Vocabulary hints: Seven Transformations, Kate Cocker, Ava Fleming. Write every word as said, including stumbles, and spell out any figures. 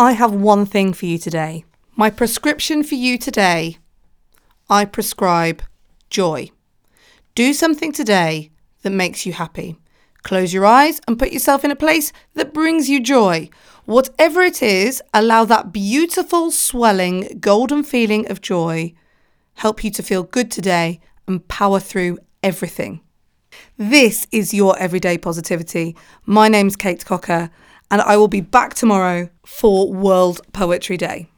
I have one thing for you today. My prescription for you today, I prescribe joy. Do something today that makes you happy. Close your eyes and put yourself in a place that brings you joy. Whatever it is, allow that beautiful, swelling, golden feeling of joy help you to feel good today and power through everything. This is your Everyday Positivity. My name's Kate Cocker, and I will be back tomorrow for World Poetry Day.